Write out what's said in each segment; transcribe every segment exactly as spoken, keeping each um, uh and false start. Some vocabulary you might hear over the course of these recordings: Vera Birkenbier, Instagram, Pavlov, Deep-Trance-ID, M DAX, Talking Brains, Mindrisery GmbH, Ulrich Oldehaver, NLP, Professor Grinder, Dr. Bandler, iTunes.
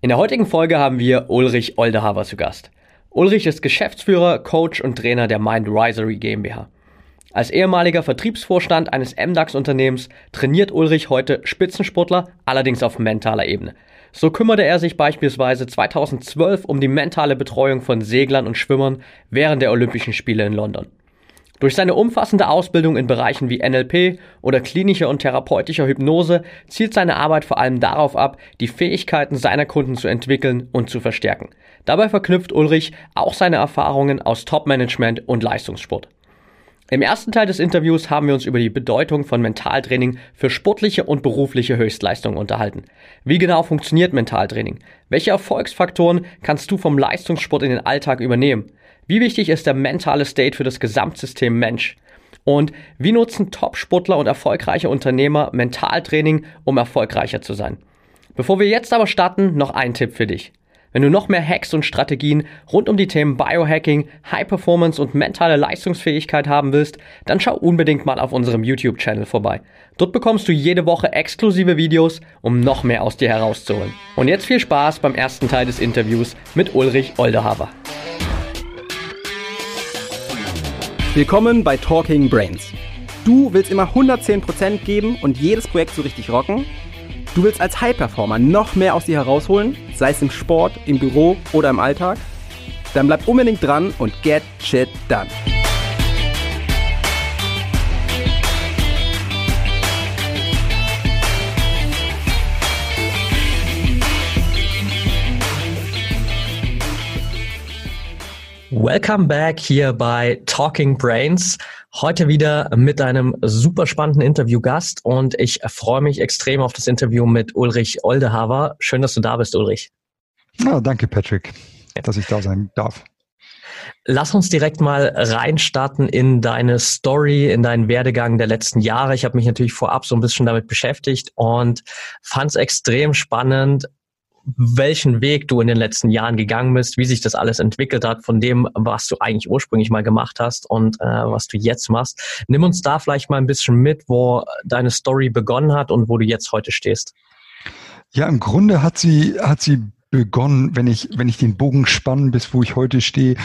In der heutigen Folge haben wir Ulrich Oldehaver zu Gast. Ulrich ist Geschäftsführer, Coach und Trainer der Mindrisery GmbH. Als ehemaliger Vertriebsvorstand eines M DAX-Unternehmens trainiert Ulrich heute Spitzensportler, allerdings auf mentaler Ebene. So kümmerte er sich beispielsweise zweitausendzwölf um die mentale Betreuung von Seglern und Schwimmern während der Olympischen Spiele in London. Durch seine umfassende Ausbildung in Bereichen wie N L P oder klinischer und therapeutischer Hypnose zielt seine Arbeit vor allem darauf ab, die Fähigkeiten seiner Kunden zu entwickeln und zu verstärken. Dabei verknüpft Ulrich auch seine Erfahrungen aus Top-Management und Leistungssport. Im ersten Teil des Interviews haben wir uns über die Bedeutung von Mentaltraining für sportliche und berufliche Höchstleistungen unterhalten. Wie genau funktioniert Mentaltraining? Welche Erfolgsfaktoren kannst du vom Leistungssport in den Alltag übernehmen? Wie wichtig ist der mentale State für das Gesamtsystem Mensch? Und wie nutzen Top-Sportler und erfolgreiche Unternehmer Mentaltraining, um erfolgreicher zu sein? Bevor wir jetzt aber starten, noch ein Tipp für dich. Wenn du noch mehr Hacks und Strategien rund um die Themen Biohacking, High Performance und mentale Leistungsfähigkeit haben willst, dann schau unbedingt mal auf unserem YouTube-Channel vorbei. Dort bekommst du jede Woche exklusive Videos, um noch mehr aus dir herauszuholen. Und jetzt viel Spaß beim ersten Teil des Interviews mit Ulrich Oldehaver. Willkommen bei Talking Brains. Du willst immer hundertzehn Prozent geben und jedes Projekt so richtig rocken? Du willst als High-Performer noch mehr aus dir herausholen, sei es im Sport, im Büro oder im Alltag? Dann bleib unbedingt dran und get shit done. Welcome back hier bei Talking Brains. Heute wieder mit einem super spannenden Interviewgast und ich freue mich extrem auf das Interview mit Ulrich Oldehaver. Schön, dass du da bist, Ulrich. Ja, danke, Patrick, dass ich da sein darf. Lass uns direkt mal reinstarten in deine Story, in deinen Werdegang der letzten Jahre. Ich habe mich natürlich vorab so ein bisschen damit beschäftigt und fand es extrem spannend, welchen Weg du in den letzten Jahren gegangen bist, wie sich das alles entwickelt hat von dem, was du eigentlich ursprünglich mal gemacht hast und äh, was du jetzt machst. Nimm uns da vielleicht mal ein bisschen mit, wo deine Story begonnen hat und wo du jetzt heute stehst. Ja, im Grunde hat sie, hat sie begonnen, wenn ich, wenn ich den Bogen spannen, bis wo ich heute stehe,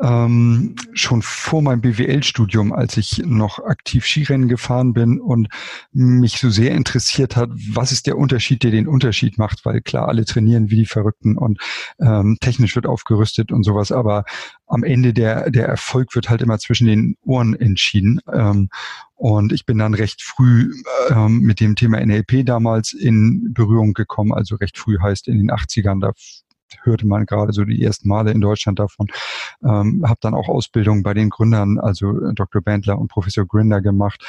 ähm, schon vor meinem B W L-Studium, als ich noch aktiv Skirennen gefahren bin und mich so sehr interessiert hat, was ist der Unterschied, der den Unterschied macht, weil klar, alle trainieren wie die Verrückten und ähm, technisch wird aufgerüstet und sowas, aber am Ende der der Erfolg wird halt immer zwischen den Ohren entschieden. Ähm, und ich bin dann recht früh ähm, mit dem Thema N L P damals in Berührung gekommen, also recht früh heißt in den achtzigern, da hörte man gerade so die ersten Male in Deutschland davon. Ähm, habe dann auch Ausbildung bei den Gründern, also Doktor Bandler und Professor Grinder gemacht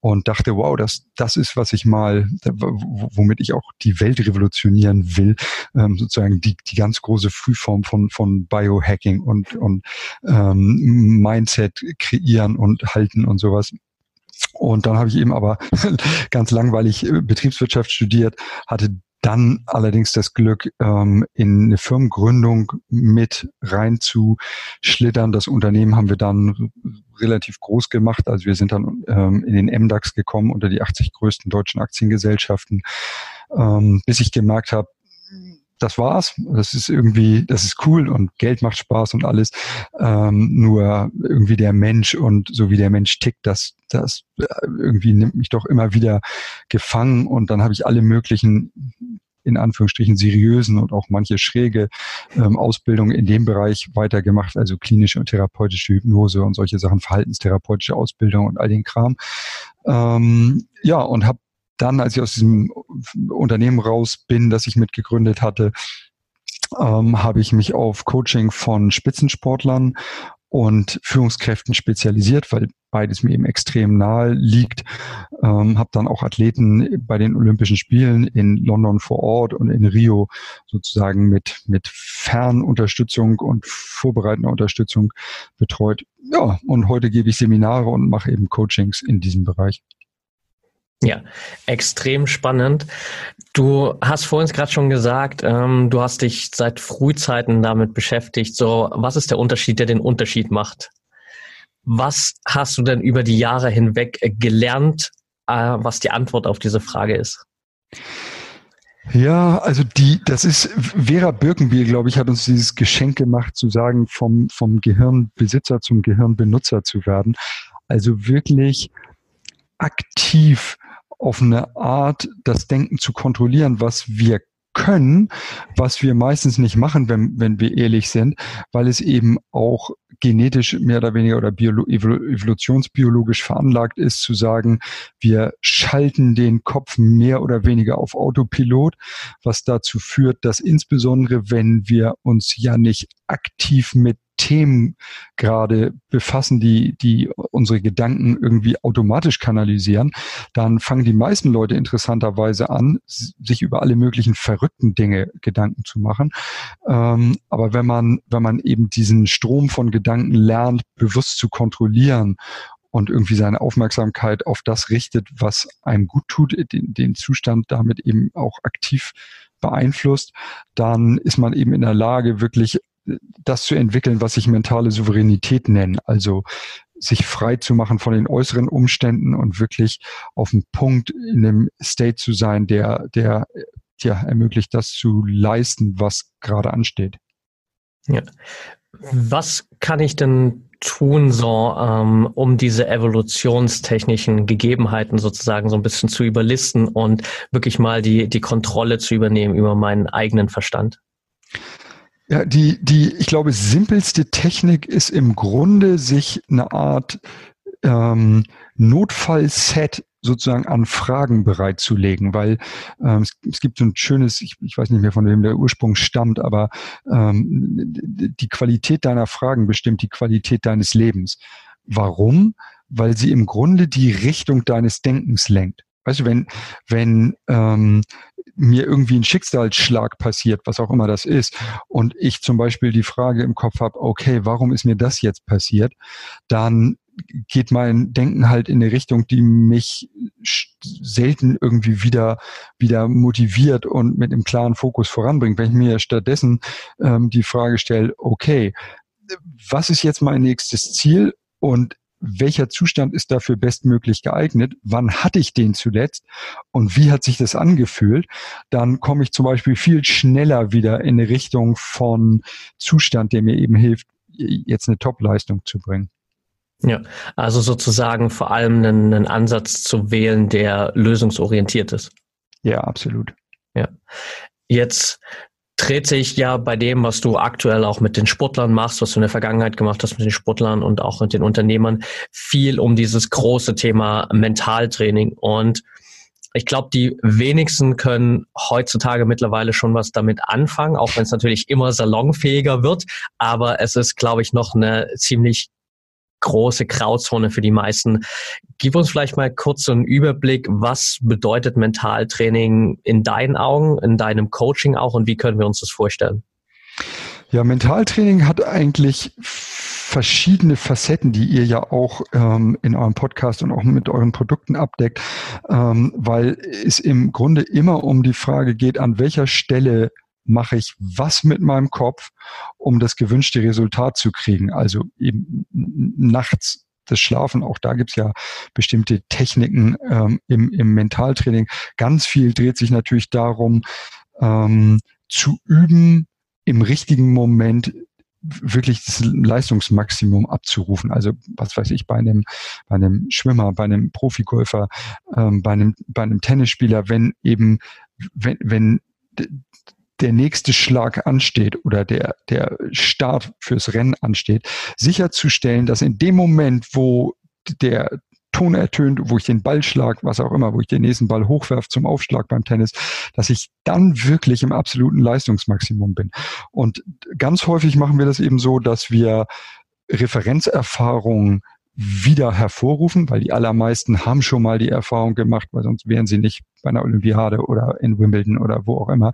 und dachte, wow, das das ist, was ich mal, womit ich auch die Welt revolutionieren will, ähm, sozusagen die die ganz große Frühform von von Biohacking und und ähm, Mindset kreieren und halten und sowas. Und dann habe ich eben aber ganz langweilig Betriebswirtschaft studiert, hatte dann allerdings das Glück, in eine Firmengründung mit reinzuschlittern. Das Unternehmen haben wir dann relativ groß gemacht. Also wir sind dann in den M DAX gekommen, unter die achtzig größten deutschen Aktiengesellschaften, bis ich gemerkt habe, das war's. Das ist irgendwie, das ist cool und Geld macht Spaß und alles. Ähm, nur irgendwie der Mensch und so wie der Mensch tickt, das, das irgendwie nimmt mich doch immer wieder gefangen und dann habe ich alle möglichen, in Anführungsstrichen seriösen und auch manche schräge ähm, Ausbildungen in dem Bereich weitergemacht, also klinische und therapeutische Hypnose und solche Sachen, verhaltenstherapeutische Ausbildung und all den Kram. Ähm, ja, und habe dann, als ich aus diesem Unternehmen raus bin, das ich mitgegründet hatte, ähm, habe ich mich auf Coaching von Spitzensportlern und Führungskräften spezialisiert, weil beides mir eben extrem nahe liegt. Ähm, habe dann auch Athleten bei den Olympischen Spielen in London vor Ort und in Rio sozusagen mit mit Fernunterstützung und vorbereitender Unterstützung betreut. Ja, und heute gebe ich Seminare und mache eben Coachings in diesem Bereich. Ja, extrem spannend. Du hast vorhin gerade schon gesagt, ähm, du hast dich seit Frühzeiten damit beschäftigt. So, was ist der Unterschied, der den Unterschied macht? Was hast du denn über die Jahre hinweg gelernt, äh, was die Antwort auf diese Frage ist? Ja, also die, das ist, Vera Birkenbier, glaube ich, hat uns dieses Geschenk gemacht, zu sagen, vom, vom Gehirnbesitzer zum Gehirnbenutzer zu werden. Also wirklich aktiv auf eine Art das Denken zu kontrollieren, was wir können, was wir meistens nicht machen, wenn, wenn wir ehrlich sind, weil es eben auch genetisch mehr oder weniger oder biolo- evolutionsbiologisch veranlagt ist, zu sagen, wir schalten den Kopf mehr oder weniger auf Autopilot, was dazu führt, dass insbesondere, wenn wir uns ja nicht aktiv mit Themen gerade befassen, die, die unsere Gedanken irgendwie automatisch kanalisieren, dann fangen die meisten Leute interessanterweise an, sich über alle möglichen verrückten Dinge Gedanken zu machen. Ähm, aber wenn man, wenn man eben diesen Strom von Gedanken lernt, bewusst zu kontrollieren und irgendwie seine Aufmerksamkeit auf das richtet, was einem gut tut, den, den Zustand damit eben auch aktiv beeinflusst, dann ist man eben in der Lage, wirklich das zu entwickeln, was ich mentale Souveränität nenne, also sich frei zu machen von den äußeren Umständen und wirklich auf dem Punkt in einem State zu sein, der, der ja, ermöglicht, das zu leisten, was gerade ansteht. Ja. Was kann ich denn tun, so, ähm, um diese evolutionstechnischen Gegebenheiten sozusagen so ein bisschen zu überlisten und wirklich mal die, die Kontrolle zu übernehmen über meinen eigenen Verstand? Ja, die, die, ich glaube, simpelste Technik ist im Grunde, sich eine Art ähm, Notfallset sozusagen an Fragen bereitzulegen, weil ähm, es, es gibt so ein schönes, ich, ich weiß nicht mehr, von wem der Ursprung stammt, aber ähm, die Qualität deiner Fragen bestimmt die Qualität deines Lebens. Warum? Weil sie im Grunde die Richtung deines Denkens lenkt. Weißt du, wenn, wenn ähm, mir irgendwie ein Schicksalsschlag passiert, was auch immer das ist, und ich zum Beispiel die Frage im Kopf habe, okay, warum ist mir das jetzt passiert, dann geht mein Denken halt in eine Richtung, die mich selten irgendwie wieder wieder motiviert und mit einem klaren Fokus voranbringt. Wenn ich mir stattdessen ähm, die Frage stelle, okay, was ist jetzt mein nächstes Ziel und welcher Zustand ist dafür bestmöglich geeignet, wann hatte ich den zuletzt und wie hat sich das angefühlt, dann komme ich zum Beispiel viel schneller wieder in eine Richtung von Zustand, der mir eben hilft, jetzt eine Top-Leistung zu bringen. Ja, also sozusagen vor allem einen, einen Ansatz zu wählen, der lösungsorientiert ist. Ja, absolut. Ja. Jetzt dreht sich ja bei dem, was du aktuell auch mit den Sportlern machst, was du in der Vergangenheit gemacht hast mit den Sportlern und auch mit den Unternehmern, viel um dieses große Thema Mentaltraining. Und ich glaube, die wenigsten können heutzutage mittlerweile schon was damit anfangen, auch wenn es natürlich immer salonfähiger wird. Aber es ist, glaube ich, noch eine ziemlich große Grauzone für die meisten. Gib uns vielleicht mal kurz so einen Überblick, was bedeutet Mentaltraining in deinen Augen, in deinem Coaching auch und wie können wir uns das vorstellen? Ja, Mentaltraining hat eigentlich verschiedene Facetten, die ihr ja auch ähm, in eurem Podcast und auch mit euren Produkten abdeckt, ähm, weil es im Grunde immer um die Frage geht, an welcher Stelle mache ich was mit meinem Kopf, um das gewünschte Resultat zu kriegen. Also eben nachts das Schlafen, auch da gibt's ja bestimmte Techniken ähm, im, im Mentaltraining. Ganz viel dreht sich natürlich darum, ähm, zu üben, im richtigen Moment wirklich das Leistungsmaximum abzurufen. Also was weiß ich, bei einem bei einem Schwimmer, bei einem Profigolfer, ähm, bei einem bei einem Tennisspieler, wenn eben, wenn, wenn der nächste Schlag ansteht oder der, der Start fürs Rennen ansteht, sicherzustellen, dass in dem Moment, wo der Ton ertönt, wo ich den Ball schlag, was auch immer, wo ich den nächsten Ball hochwerfe zum Aufschlag beim Tennis, dass ich dann wirklich im absoluten Leistungsmaximum bin. Und ganz häufig machen wir das eben so, dass wir Referenzerfahrungen wieder hervorrufen, weil die allermeisten haben schon mal die Erfahrung gemacht, weil sonst wären sie nicht bei einer Olympiade oder in Wimbledon oder wo auch immer,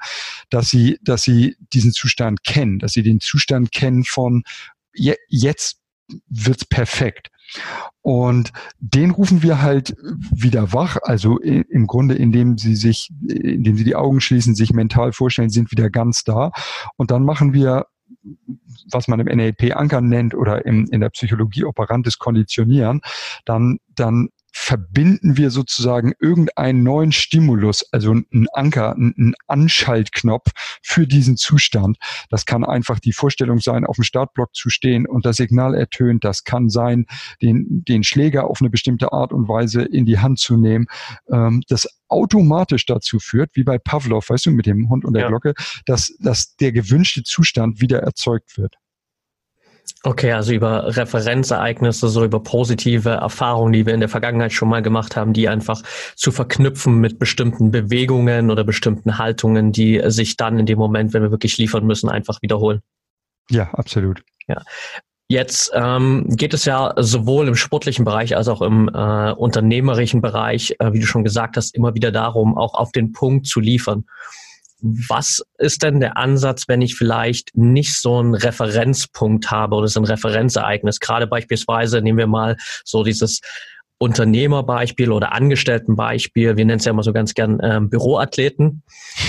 dass sie, dass sie diesen Zustand kennen, dass sie den Zustand kennen von je, jetzt wird's perfekt. Und den rufen wir halt wieder wach, also im Grunde, indem sie sich, indem sie die Augen schließen, sich mental vorstellen, sind wieder ganz da. Und dann machen wir, was man im N L P Ankern nennt oder im, in der Psychologie operantes Konditionieren, dann, dann verbinden wir sozusagen irgendeinen neuen Stimulus, also einen Anker, einen Anschaltknopf für diesen Zustand. Das kann einfach die Vorstellung sein, auf dem Startblock zu stehen und das Signal ertönt. Das kann sein, den, den Schläger auf eine bestimmte Art und Weise in die Hand zu nehmen. Ähm, das automatisch dazu führt, wie bei Pavlov, weißt du, mit dem Hund und der ja. Glocke, dass, dass der gewünschte Zustand wieder erzeugt wird. Okay, also über Referenzereignisse, so über positive Erfahrungen, die wir in der Vergangenheit schon mal gemacht haben, die einfach zu verknüpfen mit bestimmten Bewegungen oder bestimmten Haltungen, die sich dann in dem Moment, wenn wir wirklich liefern müssen, einfach wiederholen. Ja, absolut. Ja. Jetzt ähm, geht es ja sowohl im sportlichen Bereich als auch im äh, unternehmerischen Bereich, äh, wie du schon gesagt hast, immer wieder darum, auch auf den Punkt zu liefern. Was ist denn der Ansatz, wenn ich vielleicht nicht so einen Referenzpunkt habe oder so ein Referenzereignis? Gerade beispielsweise nehmen wir mal so dieses Unternehmerbeispiel oder Angestelltenbeispiel. Wir nennen es ja immer so ganz gern ähm, Büroathleten.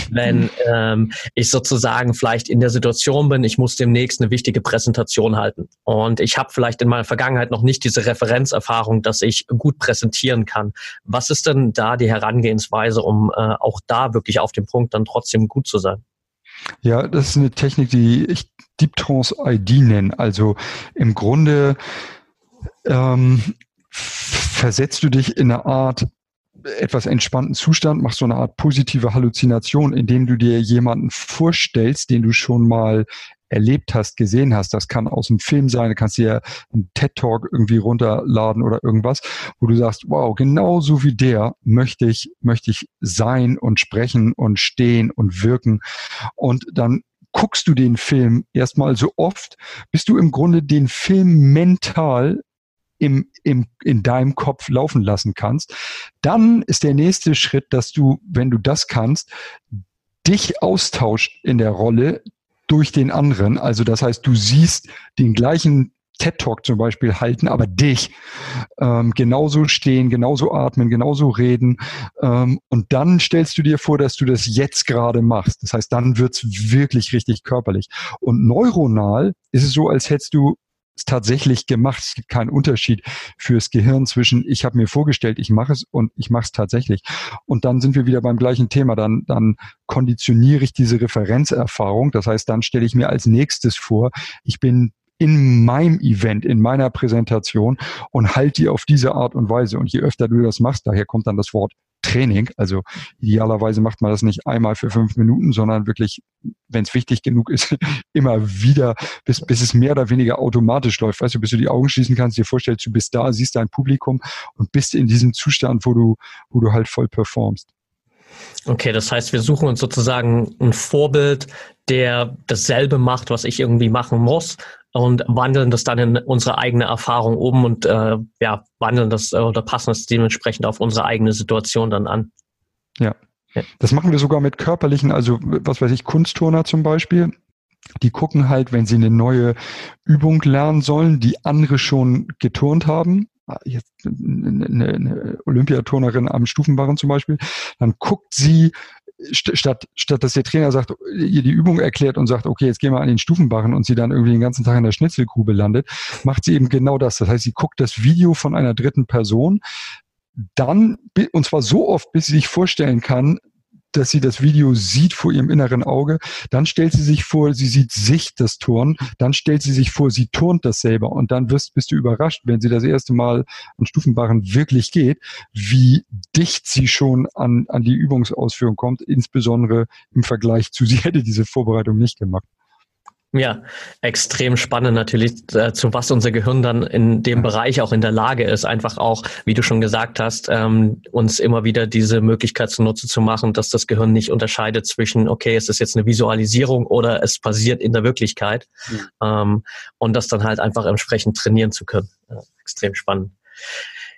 Wenn ähm, ich sozusagen vielleicht in der Situation bin, ich muss demnächst eine wichtige Präsentation halten. Und ich habe vielleicht in meiner Vergangenheit noch nicht diese Referenzerfahrung, dass ich gut präsentieren kann. Was ist denn da die Herangehensweise, um äh, auch da wirklich auf dem Punkt dann trotzdem gut zu sein? Ja, das ist eine Technik, die ich Deep-Trance-I D nenne. Also im Grunde ähm, versetzt du dich in eine Art etwas entspannten Zustand, machst so eine Art positive Halluzination, indem du dir jemanden vorstellst, den du schon mal erlebt hast, gesehen hast. Das kann aus dem Film sein, du kannst dir einen TED-Talk irgendwie runterladen oder irgendwas, wo du sagst, wow, genauso wie der möchte ich, möchte ich sein und sprechen und stehen und wirken. Und dann guckst du den Film erstmal so oft, bis du im Grunde den Film mental Im, im, in deinem Kopf laufen lassen kannst, dann ist der nächste Schritt, dass du, wenn du das kannst, dich austauscht in der Rolle durch den anderen. Also das heißt, du siehst den gleichen TED-Talk zum Beispiel halten, aber dich ähm, genauso stehen, genauso atmen, genauso reden ähm, und dann stellst du dir vor, dass du das jetzt gerade machst. Das heißt, dann wird es wirklich richtig körperlich. Und neuronal ist es so, als hättest du tatsächlich gemacht. Es gibt keinen Unterschied fürs Gehirn zwischen ich habe mir vorgestellt, ich mache es und ich mache es tatsächlich. Und dann sind wir wieder beim gleichen Thema. Dann, dann konditioniere ich diese Referenzerfahrung. Das heißt, dann stelle ich mir als nächstes vor, ich bin in meinem Event, in meiner Präsentation und halte die auf diese Art und Weise. Und je öfter du das machst, daher kommt dann das Wort Training. Also idealerweise macht man das nicht einmal für fünf Minuten, sondern wirklich, wenn es wichtig genug ist, immer wieder, bis, bis es mehr oder weniger automatisch läuft. Weißt du, bis du die Augen schließen kannst, dir vorstellst, du bist da, siehst dein Publikum und bist in diesem Zustand, wo du, wo du halt voll performst. Okay, das heißt, wir suchen uns sozusagen ein Vorbild, der dasselbe macht, was ich irgendwie machen muss, und wandeln das dann in unsere eigene Erfahrung um und äh, ja, wandeln das äh, oder passen das dementsprechend auf unsere eigene Situation dann an. Ja, ja. Das machen wir sogar mit körperlichen, also was weiß ich, Kunstturner zum Beispiel. Die gucken halt, wenn sie eine neue Übung lernen sollen, die andere schon geturnt haben. Jetzt eine, eine Olympiaturnerin am Stufenbarren zum Beispiel, dann guckt sie, statt, statt dass der Trainer sagt, ihr die Übung erklärt und sagt, okay, jetzt gehen wir an den Stufenbarren und sie dann irgendwie den ganzen Tag in der Schnitzelgrube landet, macht sie eben genau das. Das heißt, sie guckt das Video von einer dritten Person, dann, und zwar so oft, bis sie sich vorstellen kann, dass sie das Video sieht vor ihrem inneren Auge, dann stellt sie sich vor, sie sieht sich das Turnen, dann stellt sie sich vor, sie turnt das selber und dann wirst, bist du überrascht, wenn sie das erste Mal an Stufenbarren wirklich geht, wie dicht sie schon an, an die Übungsausführung kommt, insbesondere im Vergleich zu, sie hätte diese Vorbereitung nicht gemacht. Ja, extrem spannend natürlich, äh, zu was unser Gehirn dann in dem Bereich auch in der Lage ist, einfach auch, wie du schon gesagt hast, ähm, uns immer wieder diese Möglichkeit zunutze zu machen, dass das Gehirn nicht unterscheidet zwischen, okay, es ist jetzt eine Visualisierung oder es passiert in der Wirklichkeit, mhm. ähm, und das dann halt einfach entsprechend trainieren zu können. Äh, extrem spannend.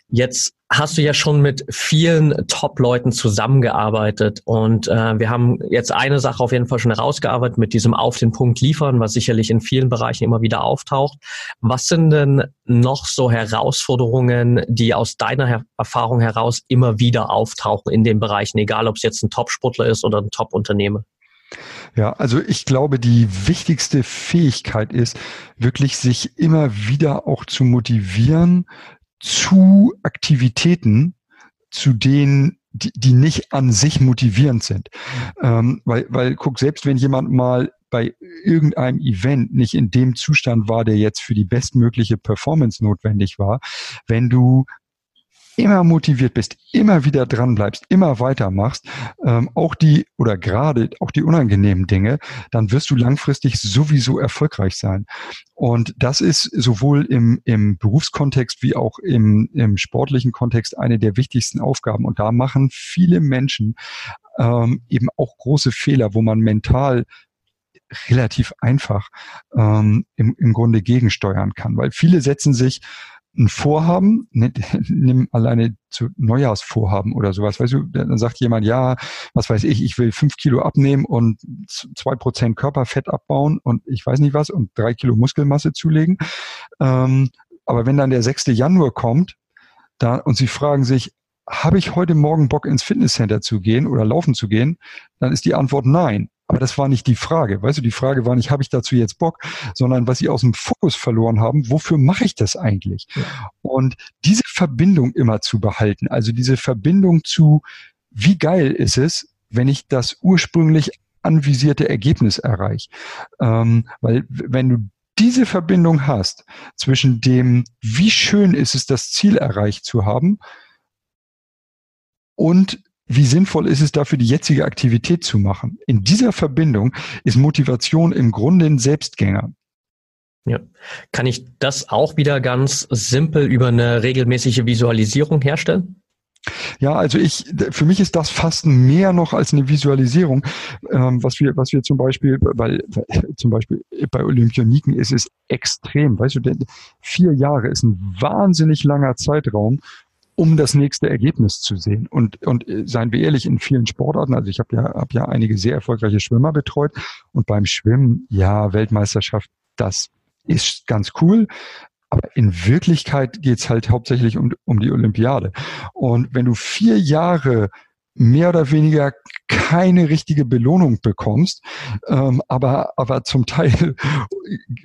Jetzt hast du ja schon mit vielen Top-Leuten zusammengearbeitet und äh, wir haben jetzt eine Sache auf jeden Fall schon herausgearbeitet mit diesem auf den Punkt liefern, was sicherlich in vielen Bereichen immer wieder auftaucht. Was sind denn noch so Herausforderungen, die aus deiner Her- Erfahrung heraus immer wieder auftauchen in den Bereichen, egal ob es jetzt ein Top-Sportler ist oder ein Top-Unternehmer? Ja, also ich glaube, die wichtigste Fähigkeit ist, wirklich sich immer wieder auch zu motivieren, zu Aktivitäten, zu denen, die, die nicht an sich motivierend sind. Ähm, weil, weil, guck, selbst wenn jemand mal bei irgendeinem Event nicht in dem Zustand war, der jetzt für die bestmögliche Performance notwendig war, wenn du immer motiviert bist, immer wieder dran bleibst, immer weitermachst, ähm, auch die oder gerade auch die unangenehmen Dinge, dann wirst du langfristig sowieso erfolgreich sein. Und das ist sowohl im, im Berufskontext wie auch im, im sportlichen Kontext eine der wichtigsten Aufgaben. Und da machen viele Menschen ähm, eben auch große Fehler, wo man mental relativ einfach ähm, im, im Grunde gegensteuern kann. Weil viele setzen sich ein Vorhaben, nimm alleine zu Neujahrsvorhaben oder sowas, weißt du, dann sagt jemand, ja, was weiß ich, ich will fünf Kilo abnehmen und zwei Prozent Körperfett abbauen und ich weiß nicht was und drei Kilo Muskelmasse zulegen. Ähm, aber wenn dann der sechste Januar kommt da, und sie fragen sich, habe ich heute Morgen Bock ins Fitnesscenter zu gehen oder laufen zu gehen, dann ist die Antwort nein. Aber das war nicht die Frage, weißt du, die Frage war nicht, habe ich dazu jetzt Bock, sondern was sie aus dem Fokus verloren haben, wofür mache ich das eigentlich? Ja. Und diese Verbindung immer zu behalten, also diese Verbindung zu, wie geil ist es, wenn ich das ursprünglich anvisierte Ergebnis erreiche? Ähm, weil wenn du diese Verbindung hast zwischen dem, wie schön ist es, das Ziel erreicht zu haben und wie sinnvoll ist es dafür, die jetzige Aktivität zu machen? In dieser Verbindung ist Motivation im Grunde ein Selbstgänger. Ja. Kann ich das auch wieder ganz simpel über eine regelmäßige Visualisierung herstellen? Ja, also ich, für mich ist das fast mehr noch als eine Visualisierung, ähm, was wir, was wir zum Beispiel, weil, weil zum Beispiel bei Olympioniken ist es extrem, weißt du, denn vier Jahre ist ein wahnsinnig langer Zeitraum, um das nächste Ergebnis zu sehen. Und, und seien wir ehrlich, in vielen Sportarten, also ich habe ja, hab ja einige sehr erfolgreiche Schwimmer betreut und beim Schwimmen, ja, Weltmeisterschaft, das ist ganz cool, aber in Wirklichkeit geht's halt hauptsächlich um, um die Olympiade. Und wenn du vier Jahre mehr oder weniger keine richtige Belohnung bekommst, ähm, aber aber zum Teil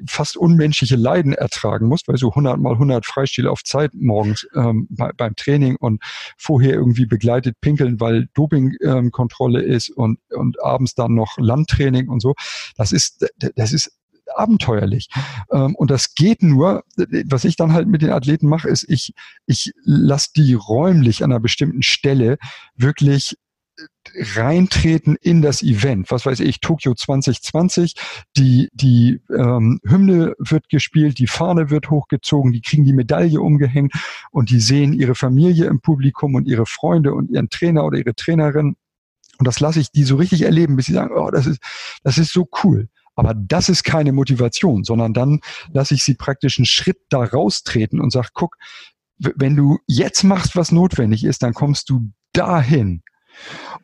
fast unmenschliche Leiden ertragen musst, weil so hundert mal hundert Freistil auf Zeit morgens ähm, bei, beim Training und vorher irgendwie begleitet pinkeln, weil Dopingkontrolle ähm, ist und und abends dann noch Landtraining und so. Das ist das ist abenteuerlich. Und das geht nur, was ich dann halt mit den Athleten mache, ist, ich, ich lasse die räumlich an einer bestimmten Stelle wirklich reintreten in das Event. Was weiß ich, Tokio zwanzig zwanzig, die, die ähm, Hymne wird gespielt, die Fahne wird hochgezogen, die kriegen die Medaille umgehängt und die sehen ihre Familie im Publikum und ihre Freunde und ihren Trainer oder ihre Trainerin. Und das lasse ich die so richtig erleben, bis sie sagen, oh, das ist, das ist so cool. Aber das ist keine Motivation, sondern dann lasse ich sie praktisch einen Schritt da raustreten und sage, guck, wenn du jetzt machst, was notwendig ist, dann kommst du dahin.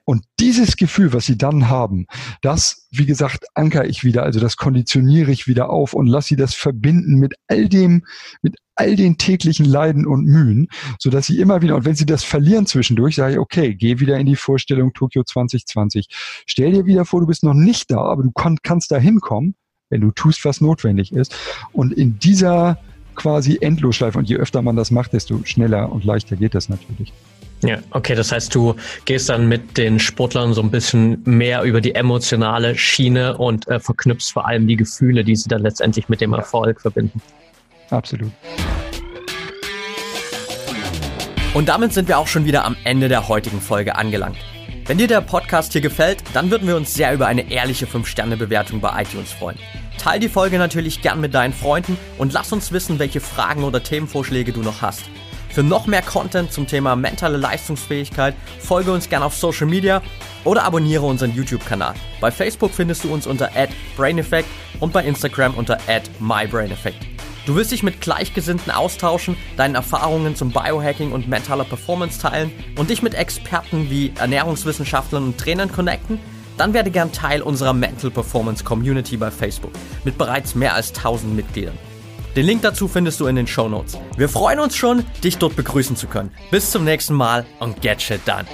Und dieses Gefühl, was sie dann haben, das, wie gesagt, anker ich wieder, also das konditioniere ich wieder auf und lasse sie das verbinden mit all dem, mit all den täglichen Leiden und Mühen, sodass sie immer wieder, und wenn sie das verlieren zwischendurch, sage ich, okay, geh wieder in die Vorstellung Tokio zwanzig zwanzig. Stell dir wieder vor, du bist noch nicht da, aber du kann, kannst da hinkommen, wenn du tust, was notwendig ist. Und in dieser quasi Endlosschleife, und je öfter man das macht, desto schneller und leichter geht das natürlich. Ja, okay, das heißt, du gehst dann mit den Sportlern so ein bisschen mehr über die emotionale Schiene und äh, verknüpfst vor allem die Gefühle, die sie dann letztendlich mit dem Erfolg verbinden. Absolut. Und damit sind wir auch schon wieder am Ende der heutigen Folge angelangt. Wenn dir der Podcast hier gefällt, dann würden wir uns sehr über eine ehrliche fünf Sterne Bewertung bei iTunes freuen. Teil die Folge natürlich gern mit deinen Freunden und lass uns wissen, welche Fragen oder Themenvorschläge du noch hast. Für noch mehr Content zum Thema mentale Leistungsfähigkeit folge uns gerne auf Social Media oder abonniere unseren YouTube-Kanal. Bei Facebook findest du uns unter at brain effect und bei Instagram unter at my brain effect. Du willst dich mit Gleichgesinnten austauschen, deine Erfahrungen zum Biohacking und mentaler Performance teilen und dich mit Experten wie Ernährungswissenschaftlern und Trainern connecten? Dann werde gern Teil unserer Mental Performance Community bei Facebook mit bereits mehr als tausend Mitgliedern. Den Link dazu findest du in den Shownotes. Wir freuen uns schon, dich dort begrüßen zu können. Bis zum nächsten Mal und get shit done.